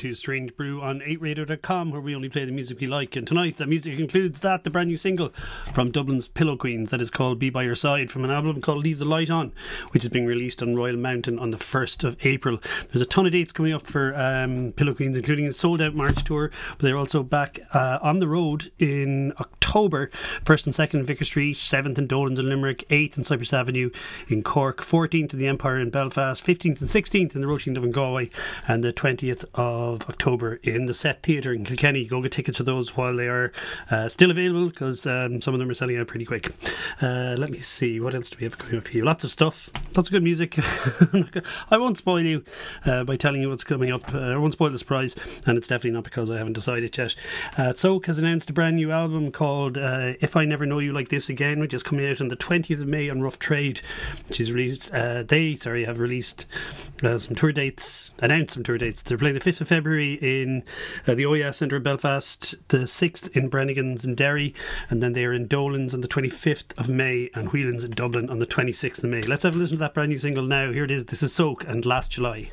To Strange Brew on 8radio.com, where we only play the music we like, and tonight that music includes the brand new single from Dublin's Pillow Queens that is called Be By Your Side, from an album called Leave the Light On, which is being released on Royal Mountain on the 1st of April. There's a ton of dates coming up for Pillow Queens, including a sold out March tour, but they're also back on the road in October, 1st and 2nd in Vicar Street, 7th in Dolan's in Limerick, 8th in Cypress Avenue in Cork, 14th in the Empire in Belfast, 15th and 16th in the Róisín Dubh in Galway, and the 20th of October in the Set Theatre in Kilkenny. Go get tickets for those while they are still available, because some of them are selling out pretty quick. Let me see, what else do we have coming up here? Lots of stuff, lots of good music. I won't spoil you by telling you what's coming up. I won't spoil the surprise, and it's definitely not because I haven't decided yet. Soak has announced a brand new album called If I Never Know You Like This Again, which is coming out on the 20th of May on Rough Trade. She's released, they have released some tour dates, announced some tour dates. They're playing the 5th of February in the Oya Centre in Belfast, the 6th in Brennigan's in Derry, and then they're in Dolan's on the 25th of May and Whelan's in Dublin on the 26th of May. Let's have a listen to that brand new single now. Here it is. This is Soak and Last July.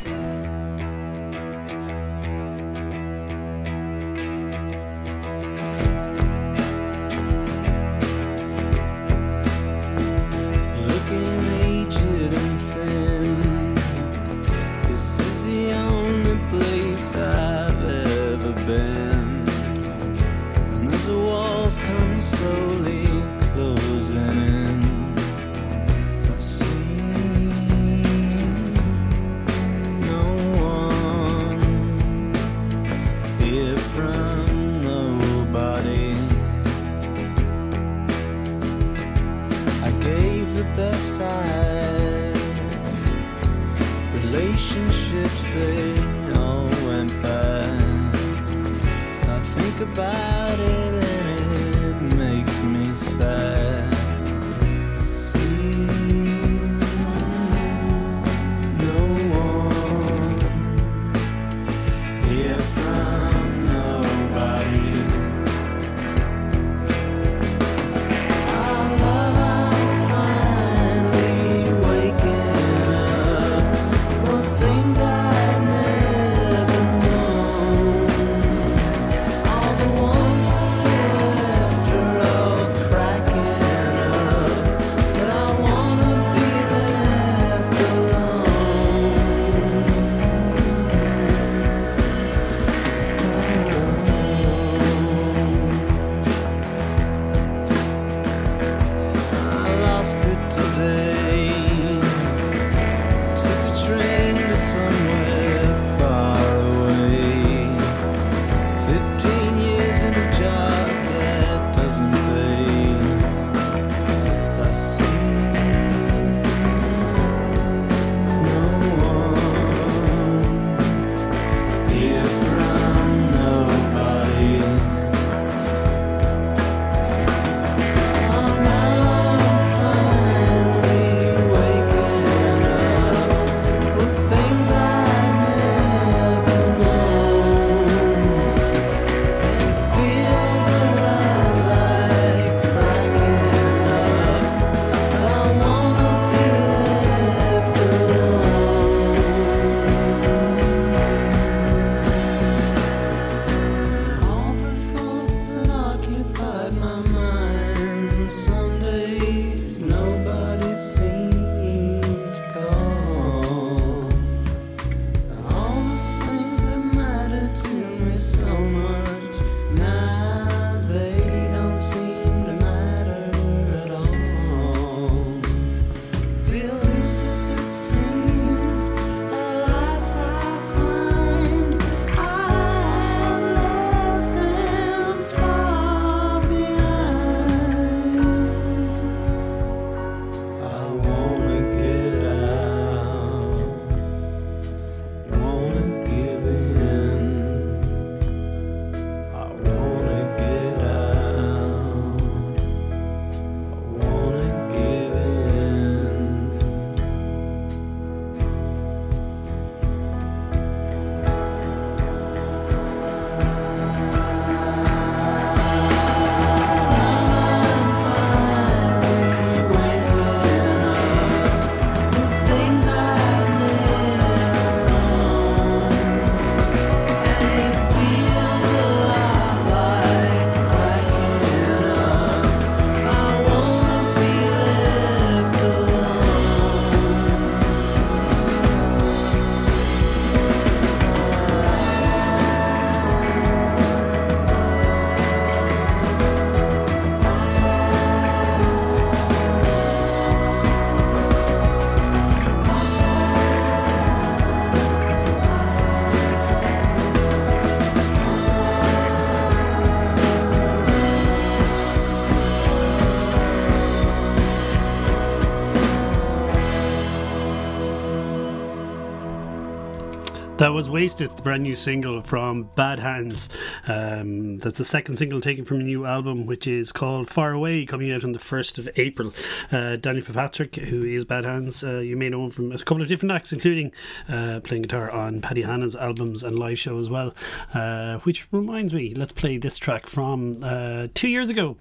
relationships, they all went bad. I think about it and it makes me sad. That was Wasted, the brand new single from Bad Hands. That's the second single taken from a new album, which is called Far Away, coming out on the 1st of April. Daniel Fitzpatrick, who is Bad Hands, you may know him from a couple of different acts, including playing guitar on Paddy Hanna's albums and live show as well. Which reminds me, let's play this track from 2 years ago.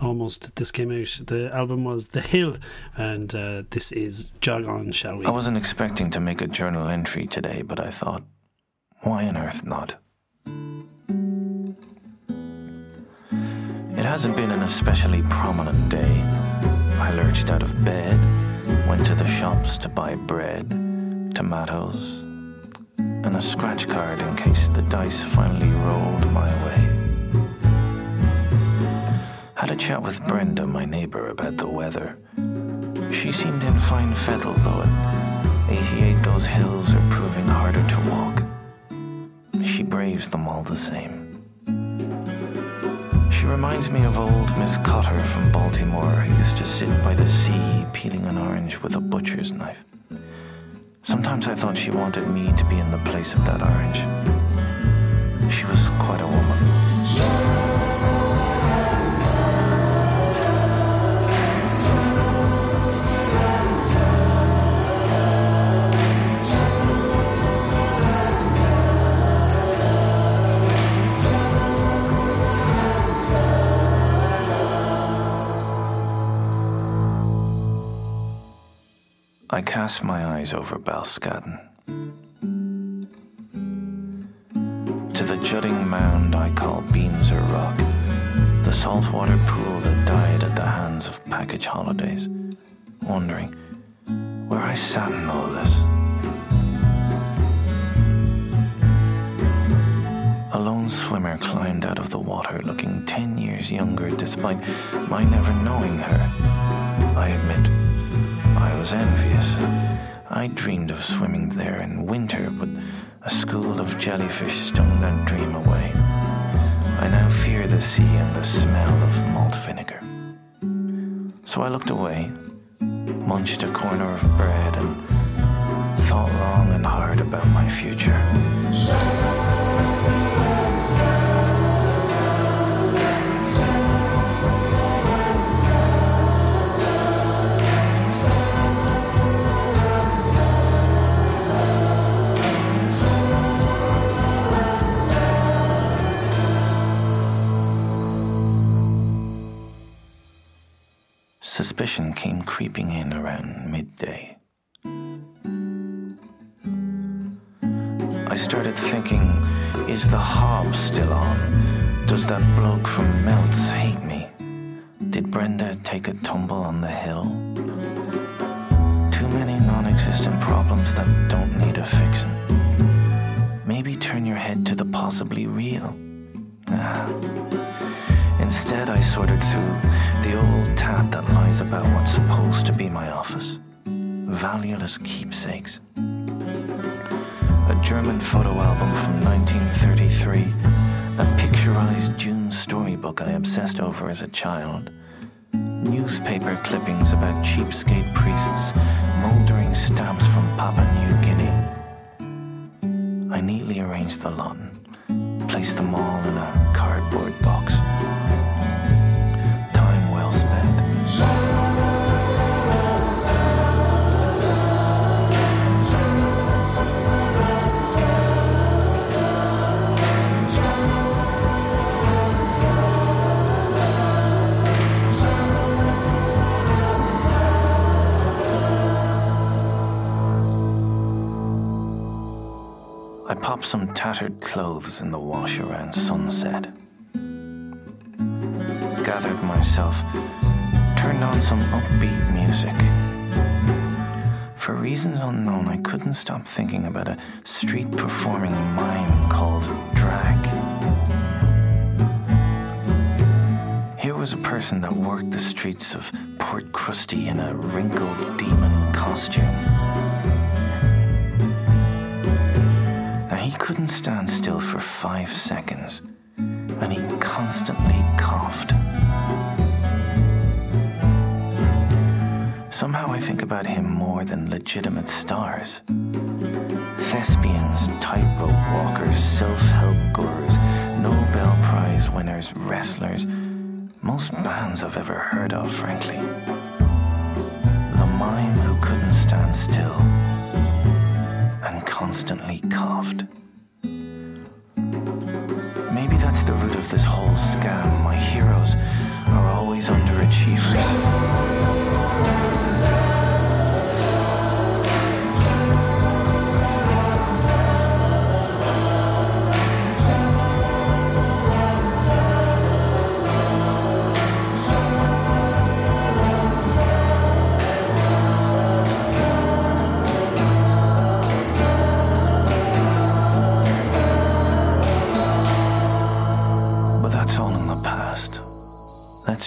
Almost this came out. The album was The Hill, and this is Jog On, Shall We? I wasn't expecting to make a journal entry today, but I thought, why on earth not? It hasn't been an especially prominent day. I lurched out of bed, went to the shops to buy bread, tomatoes, and a scratch card in case the dice finally rolled my way. Had a chat with Brenda, my neighbor, about the weather. She seemed in fine fettle, though at 88 those hills are proving harder to walk. She braves them all the same. She reminds me of old Miss Cotter from Baltimore, who used to sit by the sea peeling an orange with a butcher's knife. Sometimes I thought she wanted me to be in the place of that orange. She was quite a woman. I cast my eyes over Balscadden. To the jutting mound I call Beanser Rock, the saltwater pool that died at the hands of package holidays, wondering where I sat in all this. A lone swimmer climbed out of the water looking 10 years younger despite my never knowing her. I admit, I was envious. I dreamed of swimming there in winter, but a school of jellyfish stung that dream away. I now fear the sea and the smell of malt vinegar. So I looked away, munched a corner of bread, and thought long and hard about my future. Suspicion came creeping in around midday. I started thinking, is the hob still on? Does that bloke from Melts hate me? Did Brenda take a tumble on the hill? Too many non-existent problems that don't need a fixin'. Maybe turn your head to the possibly real. Instead, I sorted through the old tat that lies about what's supposed to be my office. Valueless keepsakes. A German photo album from 1933. A picturized June storybook I obsessed over as a child. Newspaper clippings about cheapskate priests. Mouldering stamps from Papua New Guinea. I neatly arranged the lot and placed them all in a cardboard box. I popped some tattered clothes in the wash around sunset. Gathered myself, turned on some upbeat music. For reasons unknown, I couldn't stop thinking about a street-performing mime called Drag. Here was a person that worked the streets of Port Krusty in a wrinkled demon costume. He couldn't stand still for 5 seconds, and he constantly coughed. Somehow I think about him more than legitimate stars. Thespians, tightrope walkers, self-help gurus, Nobel Prize winners, wrestlers, most bands I've ever heard of, frankly. The mime who couldn't stand still and constantly coughed. Maybe that's the root of this whole scam. My heroes are always underachievers.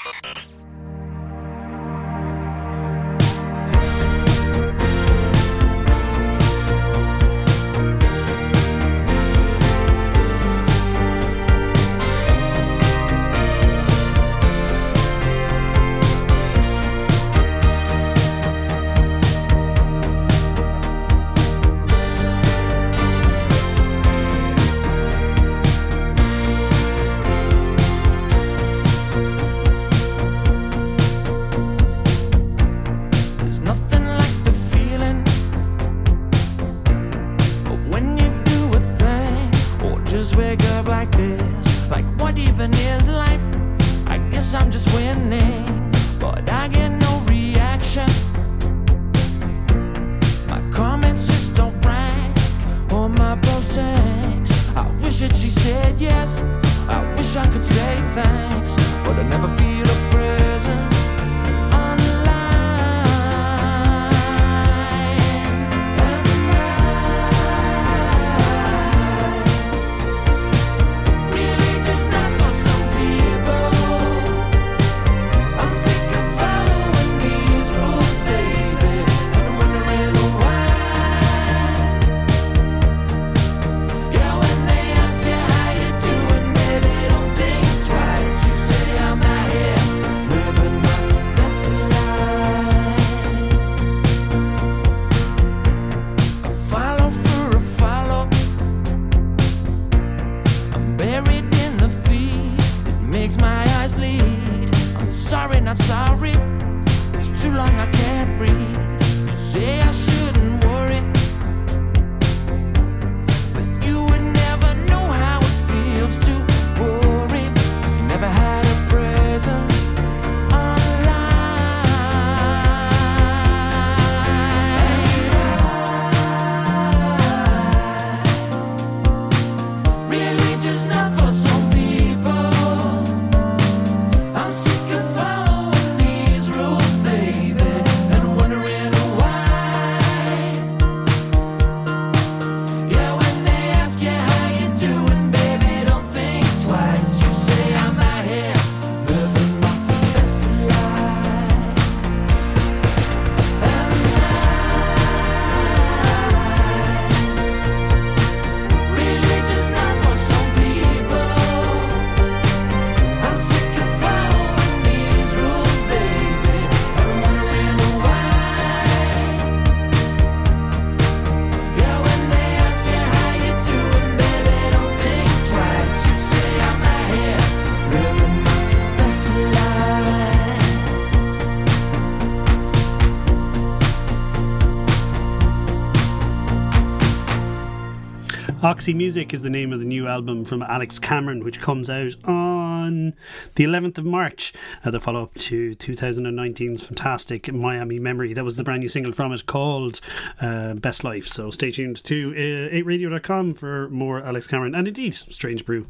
Oxy Music is the name of the new album from Alex Cameron, which comes out on the 11th of March, the follow-up to 2019's fantastic Miami Memory. That was the brand new single from it called Best Life. So stay tuned to 8radio.com for more Alex Cameron and indeed Strange Brew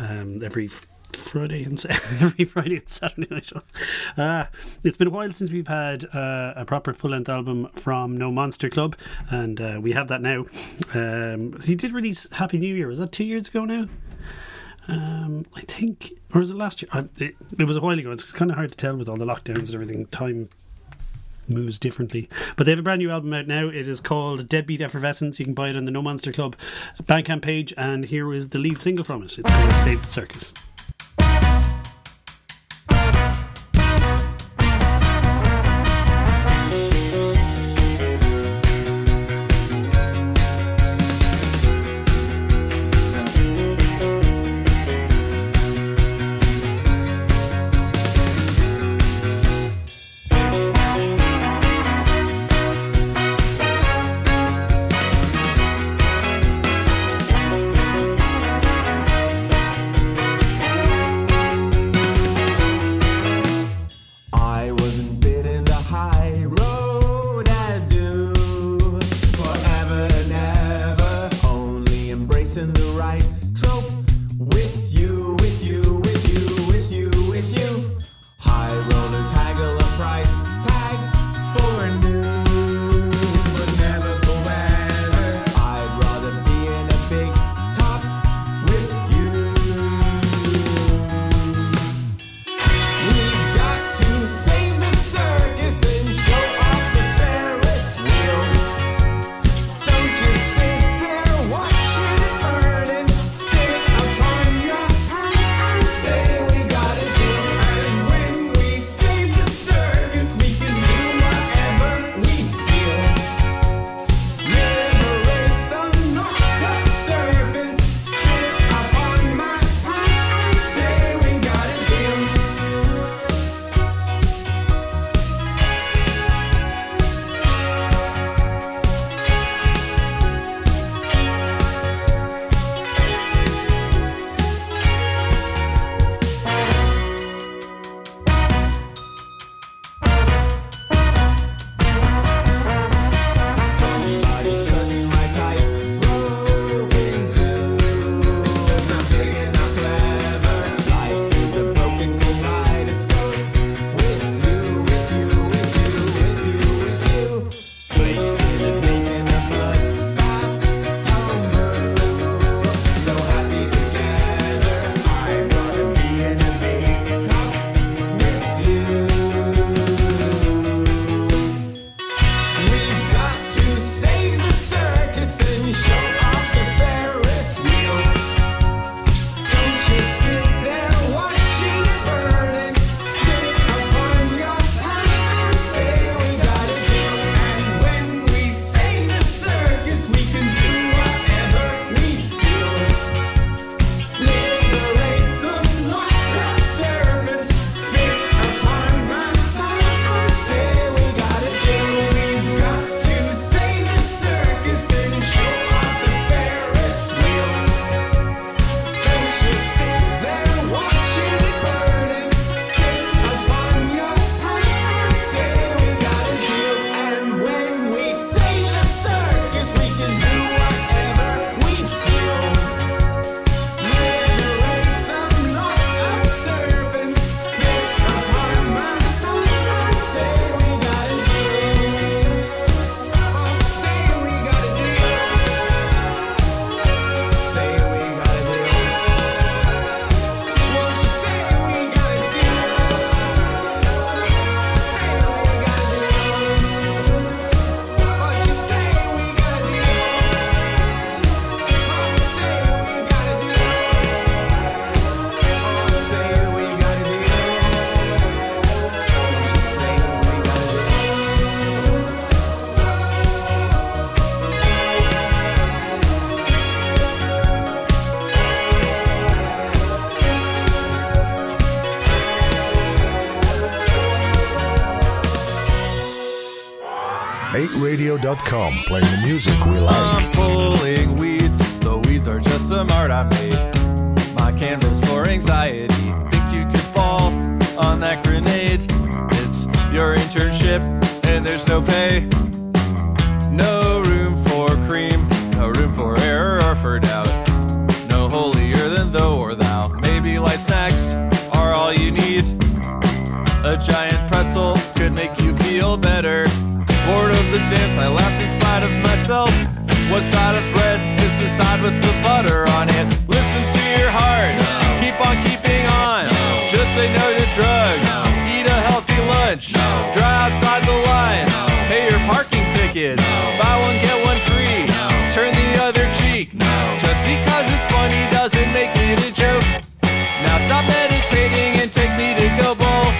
every Friday and Saturday night show. It's been a while since we've had a proper full-length album from No Monster Club, and we have that now. He did release Happy New Year. Was that 2 years ago now? I think, or was it last year? It was a while ago. It's kind of hard to tell with all the lockdowns and everything. Time moves differently, but they have a brand new album out now. It is called Deadbeat Effervescence. You can buy it on the No Monster Club Bandcamp page, and here is the lead single from it. It's called Save the Circus. 8radio.com, playing the music we like. I'm pulling weeds, the weeds are just a mart I made. My canvas for anxiety, think you could fall on that grenade. It's your internship and there's no pay. No room for cream, no room for error or for doubt. No holier than thou or thou. Maybe light snacks are all you need. A giant pretzel could make you feel better. Bored of the dance, I laughed in spite of myself. What side of bread is the side with the butter on it? Listen to your heart, no. Keep on keeping on. No. Just say no to drugs, no. Eat a healthy lunch, no. Dry outside the line, no. Pay your parking tickets, no. Buy one, get one free, no. Turn the other cheek, no. Just because it's funny doesn't make it a joke. Now stop meditating and take me to go bowl.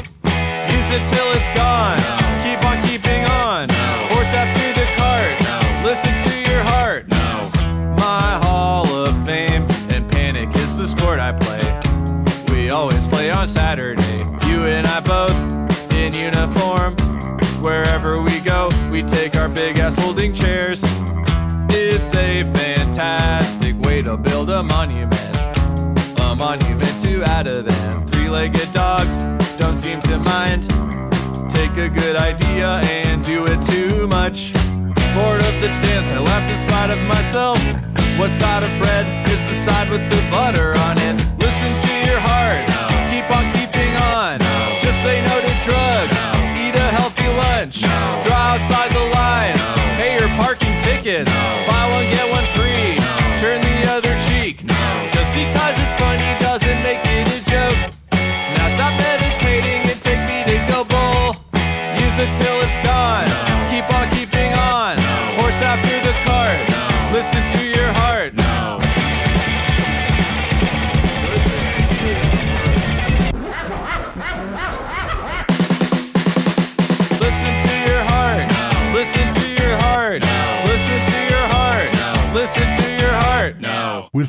Use it till it's gone, no. Keep on keeping on, no. Horse after the cart, no. Listen to your heart, no. My Hall of Fame and panic is the sport I play. We always play on Saturday, you and I both in uniform. Wherever we go, we take our big ass folding chairs. It's a fantastic way to build a monument to out of them. Three-legged dogs don't seem to mind. Take a good idea and do it too much. Bored of the dance, I laughed in spite of myself. What side of bread is the side with the butter on it? Listen to your heart, no. Keep on keeping on, no. Just say no to drugs, no. A healthy lunch, no. Draw outside the line, no. Pay your parking tickets, no. Buy one, get one free, no. Turn the other cheek, no. Just because it's funny doesn't make it a joke. Now stop meditating and take me to go bowl. Use it till it's gone, no. Keep on keeping on, no. Horse after the cart, no. Listen to your heart, no. With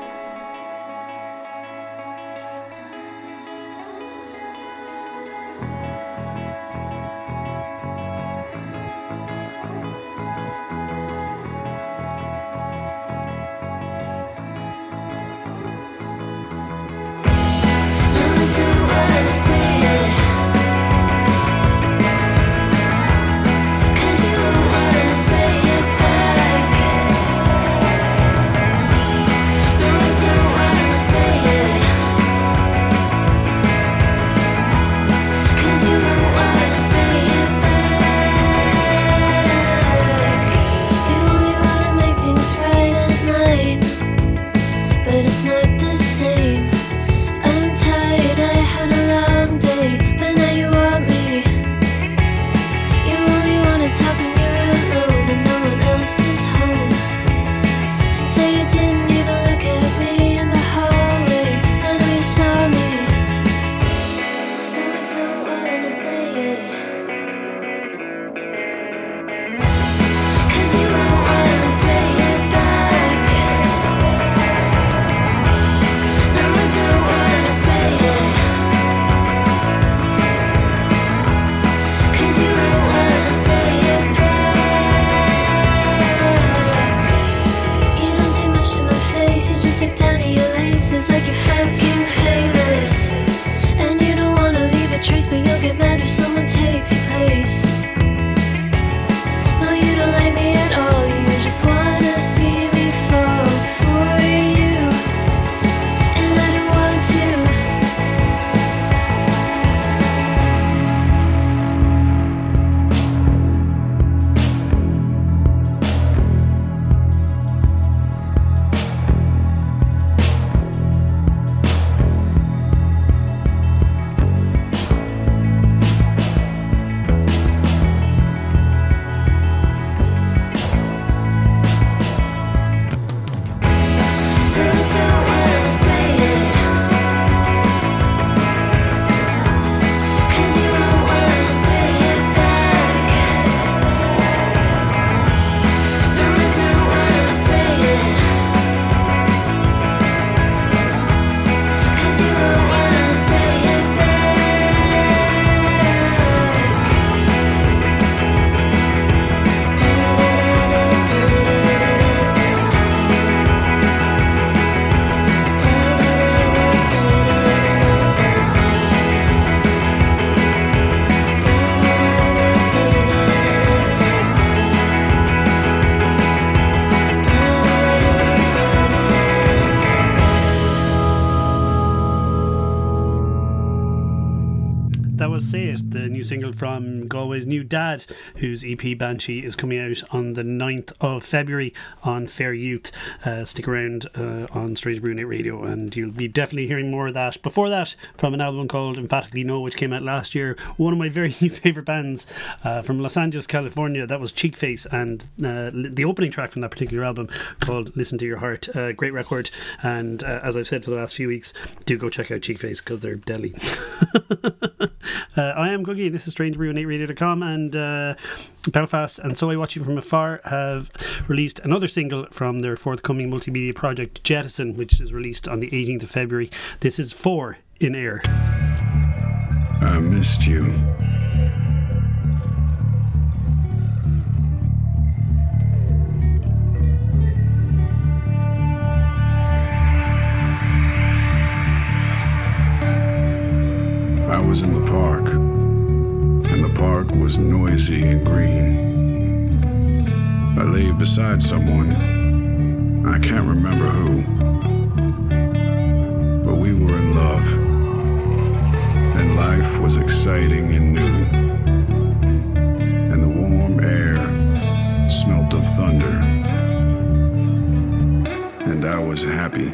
But it's not the same. I'm tired, I had a long day. that was Say It, the new single from Galway's New Dad, whose EP Banshee is coming out on the 9th of February on Fair Youth. Stick around on Strange Brew.ie Radio and you'll be definitely hearing more of that. Before that, from an album called Emphatically No, which came out last year, one of my very favourite bands from Los Angeles, California, that was Cheekface, and the opening track from that particular album called Listen to Your Heart. Great record, and as I've said for the last few weeks, do go check out Cheekface because they're deadly. I am Googie, this is strangebrew.com, and Belfast and So I Watch You From Afar have released another single from their forthcoming multimedia project Jettison, which is released on the 18th of February. This is Four in Air. I missed you. I was in the park, and the park was noisy and green. I lay beside someone, I can't remember who, but we were in love, and life was exciting and new, and the warm air smelt of thunder, and I was happy.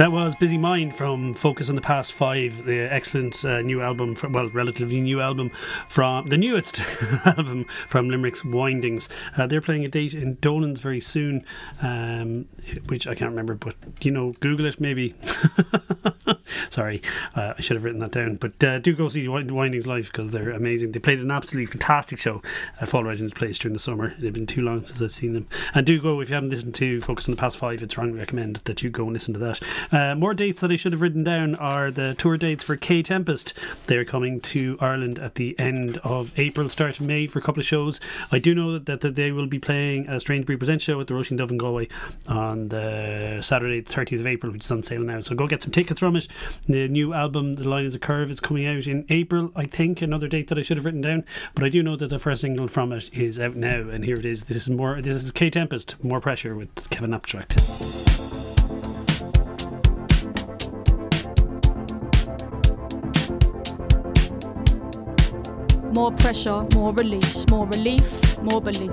That was Busy Mind from Focus on the Past 5, the excellent new album, from, well, relatively new album, from the newest album from Limerick's Windings. They're playing a date in Dolan's very soon, which I can't remember, but, you know, Google it maybe. Sorry, I should have written that down. But do go see Windings live because they're amazing. They played an absolutely fantastic show at Fall Right Into Place during the summer. It had been too long since I've seen them. And do go, if you haven't listened to Focus on the Past 5, it's strongly recommend that you go and listen to that. More dates that I should have written down are the tour dates for Kae Tempest. They're coming to Ireland at the end of April, start of May for a couple of shows. I do know that they will be playing a Strangebrew Presents show at the Róisín Dubh in Galway on the Saturday the 30th of April, which is on sale now, so go get some tickets from it. The new album The Line is a Curve is coming out in April, I think. Another date that I should have written down, but I do know that the first single from it is out now, and here it is. This is Kae Tempest, More Pressure with Kevin Abstract. More pressure, more release, more relief, more belief.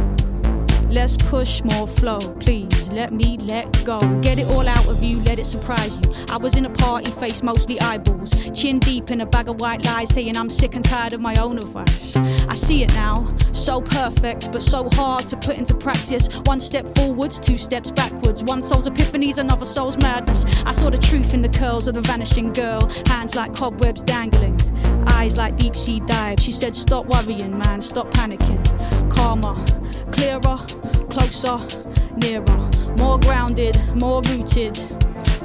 Let's push more flow, please, let me let go. Get it all out of you, let it surprise you. I was in a party, face mostly eyeballs. Chin deep in a bag of white lies, saying I'm sick and tired of my own advice. I see it now, so perfect, but so hard to put into practice. One step forwards, two steps backwards. One soul's epiphanies, another soul's madness. I saw the truth in the curls of the vanishing girl. Hands like cobwebs dangling, eyes like deep sea dives. She said, stop worrying, man, stop panicking. Calmer, clearer, closer, nearer, more grounded, more rooted,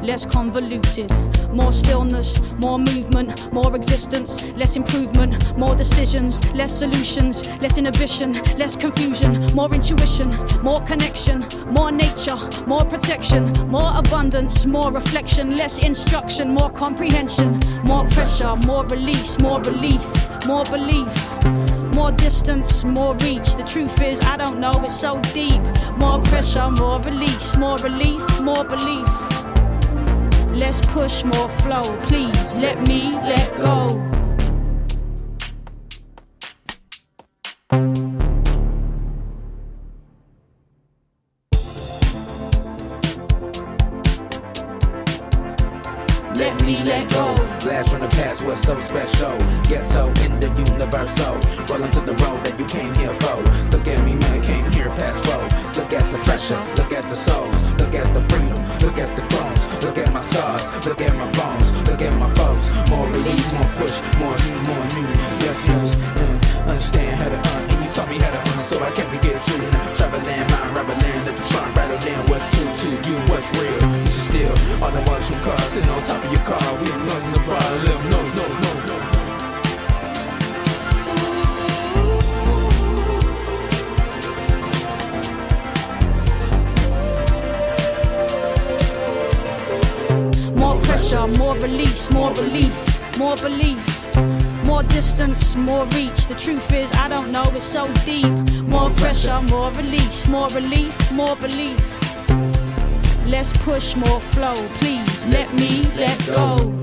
less convoluted, more stillness, more movement, more existence, less improvement, more decisions, less solutions, less inhibition, less confusion, more intuition, more connection, more nature, more protection, more abundance, more reflection, less instruction, more comprehension, more pressure, more release, more relief, more belief. More distance, more reach. The truth is, I don't know, it's so deep. More pressure, more release, more relief, more belief. Let's push more flow, please, let me let go. Let me let go. Blast from the past was so special. Get so in the universal. Rolling to the road that you came here for. Look at me when I came here past four. Look at the pressure, look at the souls. Look at the freedom, look at the bones. Look at my scars, look at my bones. Look at my folks. More release, more push, more you, more new. Refuse, understand how to and you taught me how to so I can't forget you. Traveling, mind, rubberland, let the trunk rattle down. What's true to you, what's real? This is still all the ones from cars sitting on top of your car. We are lost in the bar, little no. More release, more relief, more belief. More distance, more reach. The truth is, I don't know, it's so deep. More pressure, more release, more relief, more belief. Let's push more flow, please, let me let go.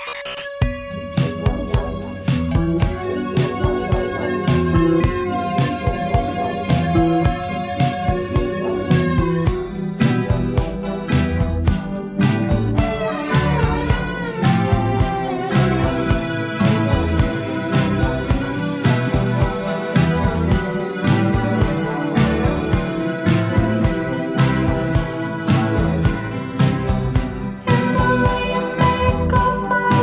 Of my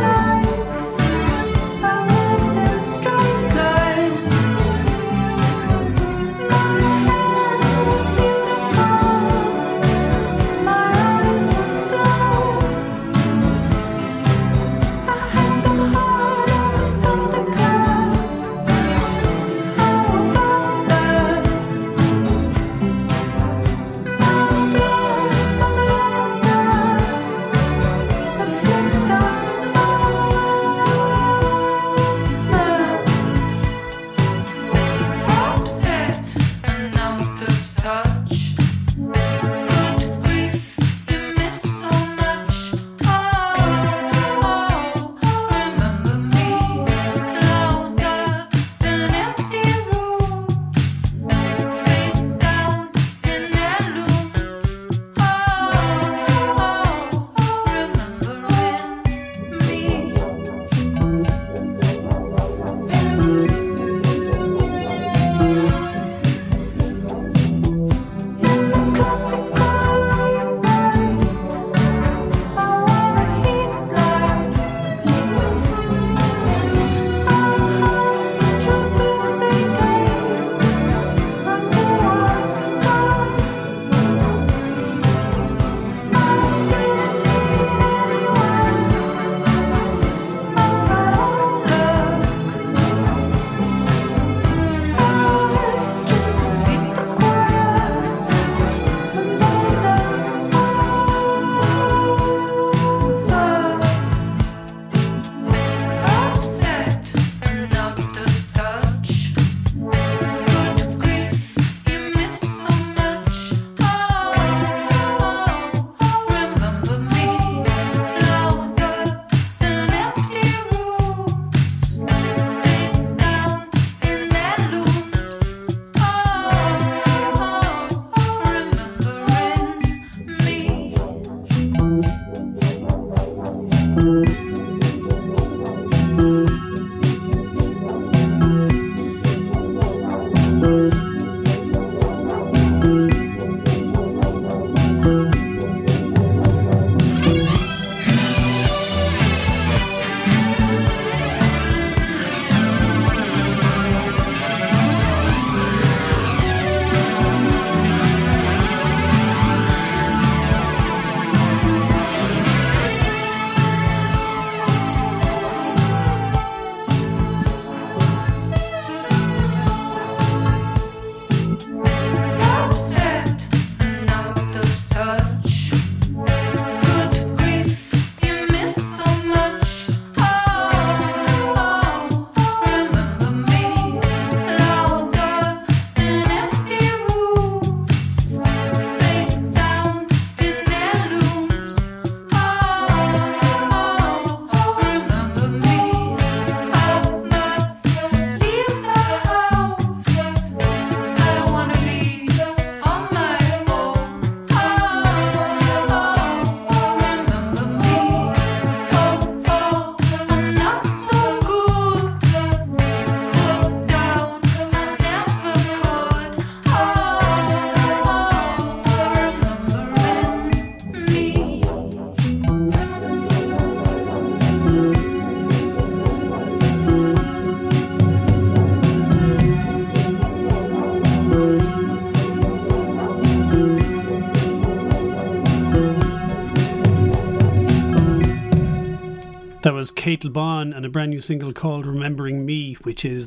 That was Kate Bond and a brand new single called Remembering Me, which is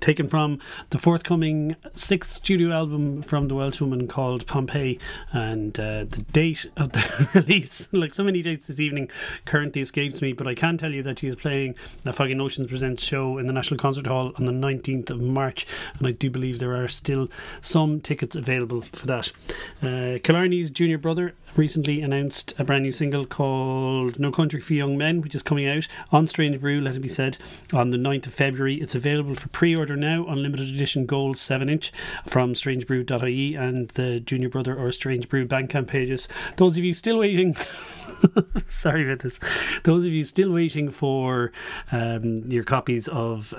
taken from the forthcoming 6th studio album from the Welshwoman called Pompeii, and the date of the release, like so many dates this evening, currently escapes me, but I can tell you that she is playing a Foggy Notions Presents show in the National Concert Hall on the 19th of March, and I do believe there are still some tickets available for that. Killarney's Junior Brother recently announced a brand new single called No Country for Young Men, which is coming out on Strange Brew, let it be said, on the 9th of February. It's available for pre-order now on limited edition gold 7-inch from strangebrew.ie and the Junior Brother or Strange Brew Bandcamp pages. Those of you still waiting sorry about this, those of you still waiting for your copies of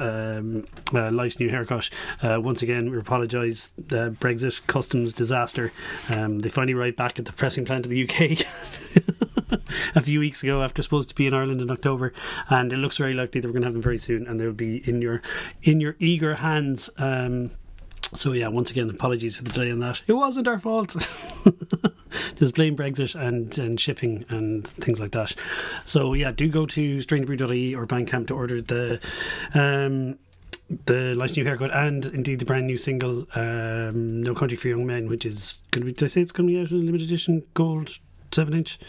Life's New Haircut, once again we apologise, Brexit customs disaster. They finally arrived back at the pressing plant of the UK a few weeks ago after supposed to be in Ireland in October, and it looks very likely that we're going to have them very soon and they'll be in your eager hands. So yeah, once again, apologies for the delay on that. It wasn't our fault. Just blame Brexit and shipping and things like that. So yeah, do go to strangebrew.ie or Bandcamp to order the Life's New Haircut and indeed the brand new single No Country for Young Men, which is going to be, did I say it's coming out in a limited edition gold 7-inch?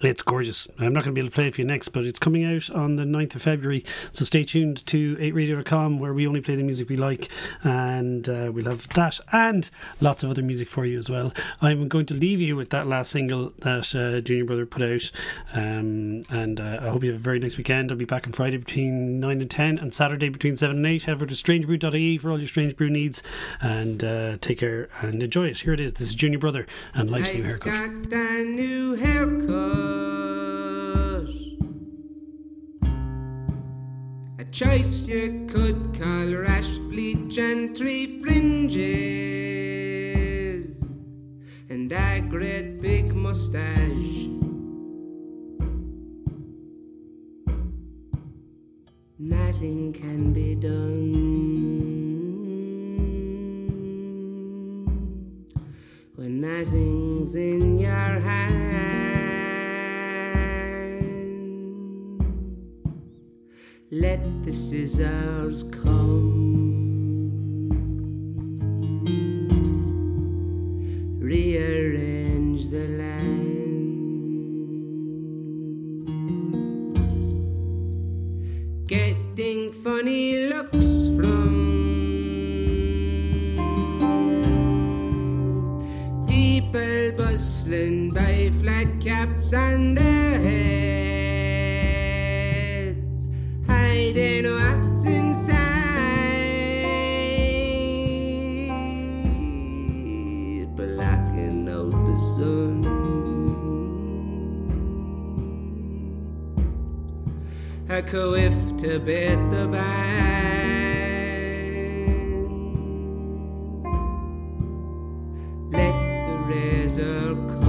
It's gorgeous. I'm not going to be able to play it for you next, but it's coming out on the 9th of February, so stay tuned to 8radio.com where we only play the music we like, and we'll have that and lots of other music for you as well. I'm going to leave you with that last single that Junior Brother put out, and I hope you have a very nice weekend. I'll be back on Friday between 9 and 10 and Saturday between 7 and 8. Head over to strangebrew.ie for all your Strange Brew needs, and take care and enjoy it. Here it is. This is Junior Brother and Life's New Haircut. Got that new haircut. A choice you could call rash, bleach and three fringes, and a great big moustache. Nothing can be done when nothing's in your hand. Let the scissors come, rearrange the land. Getting funny looks from people bustling by, flat caps on their heads, and what's inside, blocking out the sun. A quiff to bed the band. Let the razor come.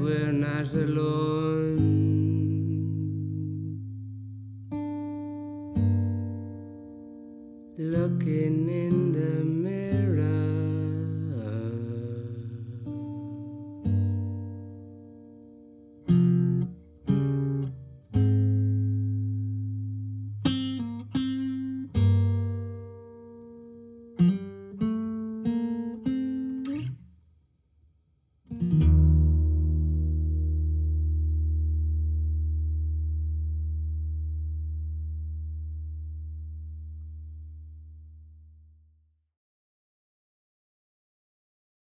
we're not alone. Looking in